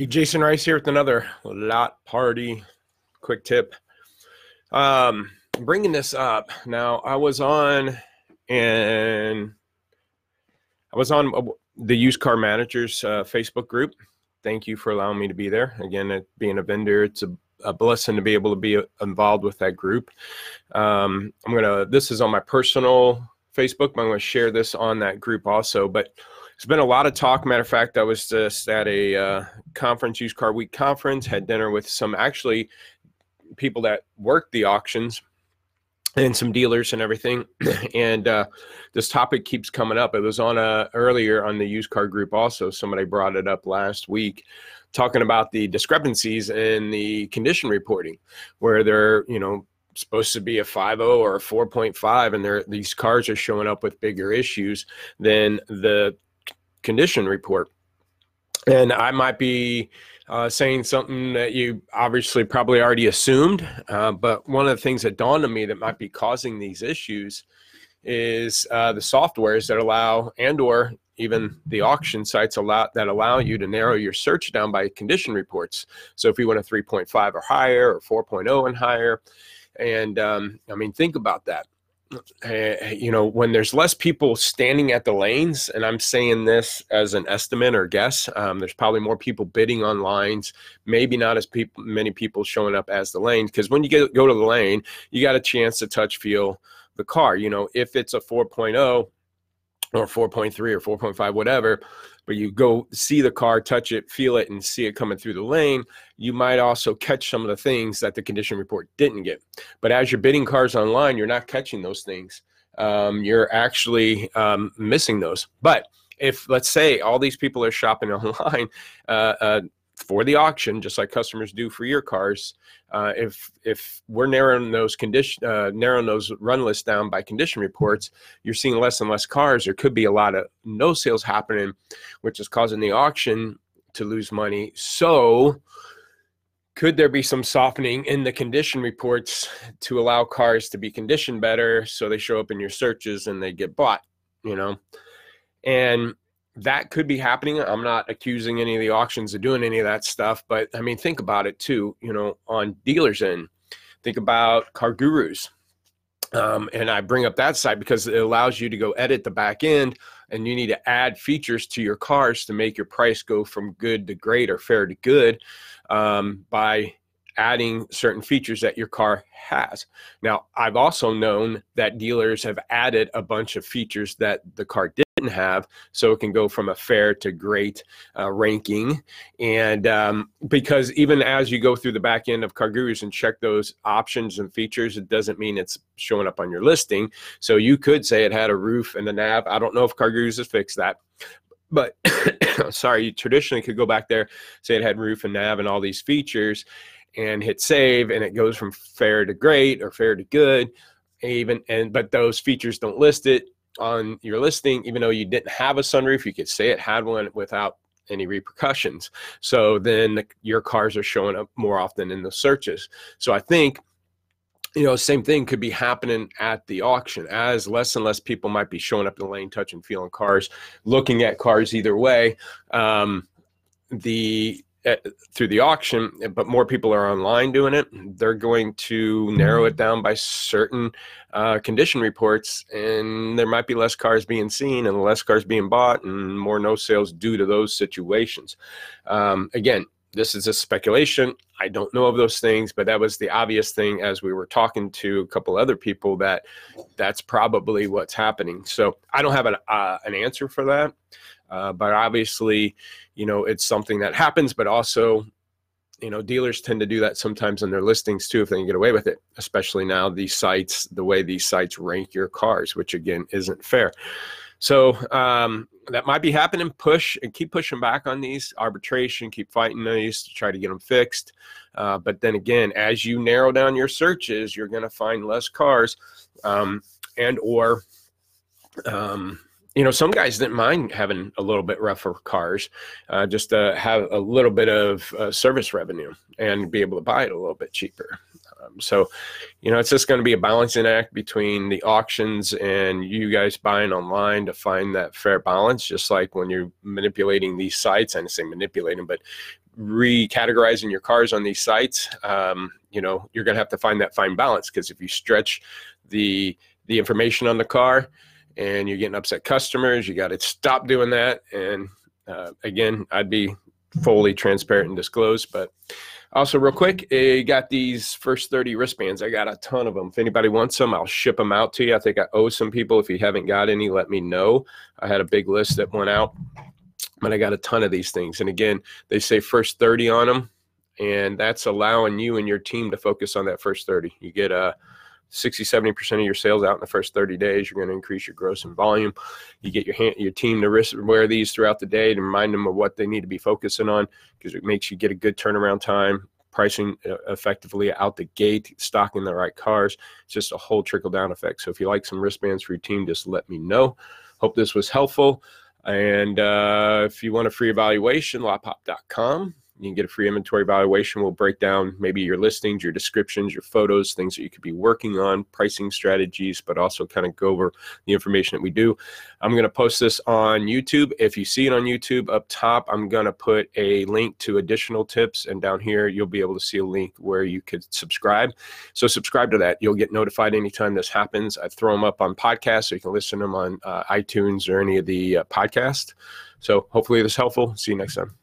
Hey, Jason Rice here with another lot party quick tip. Bringing this up now, I was on the Used Car Managers Facebook group. Thank you for allowing me to be there. Again, being a vendor, it's a blessing to be able to be involved with that group. This is on my personal Facebook, but I'm gonna share this on that group also. But it's been a lot of talk. Matter of fact, I was just at a conference, Used Car Week conference, had dinner with some actually people that work the auctions and some dealers and everything. And this topic keeps coming up. It was on earlier on the used car group also. Somebody brought it up last week, talking about the discrepancies in the condition reporting, where they're supposed to be a 5.0 or a 4.5, and these cars are showing up with bigger issues than the condition report. And I might be saying something that you obviously probably already assumed, but one of the things that dawned on me that might be causing these issues is the softwares that allow, and or even the auction sites allow you to narrow your search down by condition reports. So if you want a 3.5 or higher, or 4.0 and higher, and I mean, think about that. When there's less people standing at the lanes, and I'm saying this as an estimate or guess, there's probably more people bidding on lines, maybe not as many people showing up as the lane, because when you go to the lane, you got a chance to touch, feel the car. If it's a 4.0 or 4.3 or 4.5, whatever, but you go see the car, touch it, feel it, and see it coming through the lane, you might also catch some of the things that the condition report didn't get. But as you're bidding cars online, you're not catching those things. You're actually missing those. But if, let's say, all these people are shopping online for the auction, just like customers do for your cars, if we're narrowing those run lists down by condition reports, you're seeing less and less cars. There could be a lot of no sales happening, which is causing the auction to lose money. So could there be some softening in the condition reports to allow cars to be conditioned better, so they show up in your searches and they get bought? And that could be happening. I'm not accusing any of the auctions of doing any of that stuff, but I mean, think about it too, on dealers end. Think about CarGurus. And I bring up that site because it allows you to go edit the back end, and you need to add features to your cars to make your price go from good to great or fair to good by adding certain features that your car has. Now, I've also known that dealers have added a bunch of features that the car didn't have, so it can go from a fair to great ranking. And because even as you go through the back end of CarGurus and check those options and features, it doesn't mean it's showing up on your listing. So you could say it had a roof and a nav. I don't know if CarGurus has fixed that, but sorry, you traditionally could go back there, say it had roof and nav and all these features, and hit save, and it goes from fair to great or fair to good, but those features don't list it on your listing. Even though you didn't have a sunroof, you could say it had one without any repercussions. So then your cars are showing up more often in the searches. So I think same thing could be happening at the auction. As less and less people might be showing up in the lane, touching, feeling cars, looking at cars either way, through the auction, but more people are online doing it, they're going to narrow it down by certain condition reports, and there might be less cars being seen and less cars being bought and more no sales due to those situations. Again, this is a speculation. I don't know of those things, but that was the obvious thing as we were talking to a couple other people that's probably what's happening. So I don't have an answer for that. But obviously, it's something that happens, but also, dealers tend to do that sometimes in their listings too, if they can get away with it, especially now the way these sites rank your cars, which again, isn't fair. So that might be happening. Push and keep pushing back on these, arbitration, keep fighting these to try to get them fixed. But then again, as you narrow down your searches, you're going to find less cars some guys didn't mind having a little bit rougher cars, just to have a little bit of service revenue and be able to buy it a little bit cheaper. So it's just going to be a balancing act between the auctions and you guys buying online to find that fair balance, just like when you're manipulating these sites. I say manipulating, but recategorizing your cars on these sites, you know, you're going to have to find that fine balance, because if you stretch the information on the car and you're getting upset customers, you got to stop doing that. And again, I'd be fully transparent and disclose. But also, real quick, I got these first 30 wristbands. I got a ton of them. If anybody wants them, I'll ship them out to you. I think I owe some people. If you haven't got any, let me know. I had a big list that went out, but I got a ton of these things. And again, they say first 30 on them, and that's allowing you and your team to focus on that first 30. You get a 60–70% of your sales out in the first 30 days. You're going to increase your gross and volume. You get your team to wear these throughout the day to remind them of what they need to be focusing on, because it makes you get a good turnaround time, pricing effectively out the gate, stocking the right cars. It's just a whole trickle-down effect. So if you like some wristbands for your team, just let me know. Hope this was helpful. And if you want a free evaluation, lopop.com. You can get a free inventory evaluation. We'll break down maybe your listings, your descriptions, your photos, things that you could be working on, pricing strategies, but also kind of go over the information that we do. I'm going to post this on YouTube. If you see it on YouTube up top, I'm going to put a link to additional tips. And down here, you'll be able to see a link where you could subscribe. So subscribe to that. You'll get notified anytime this happens. I throw them up on podcasts, so you can listen to them on iTunes or any of the podcasts. So hopefully this is helpful. See you next time.